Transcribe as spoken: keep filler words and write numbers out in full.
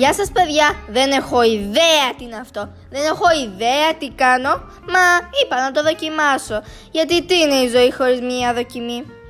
Γεια σας παιδιά, δεν έχω ιδέα τι είναι αυτό. Δεν έχω ιδέα τι κάνω, μα είπα να το δοκιμάσω. Γιατί τι είναι η ζωή χωρίς μία δοκιμή?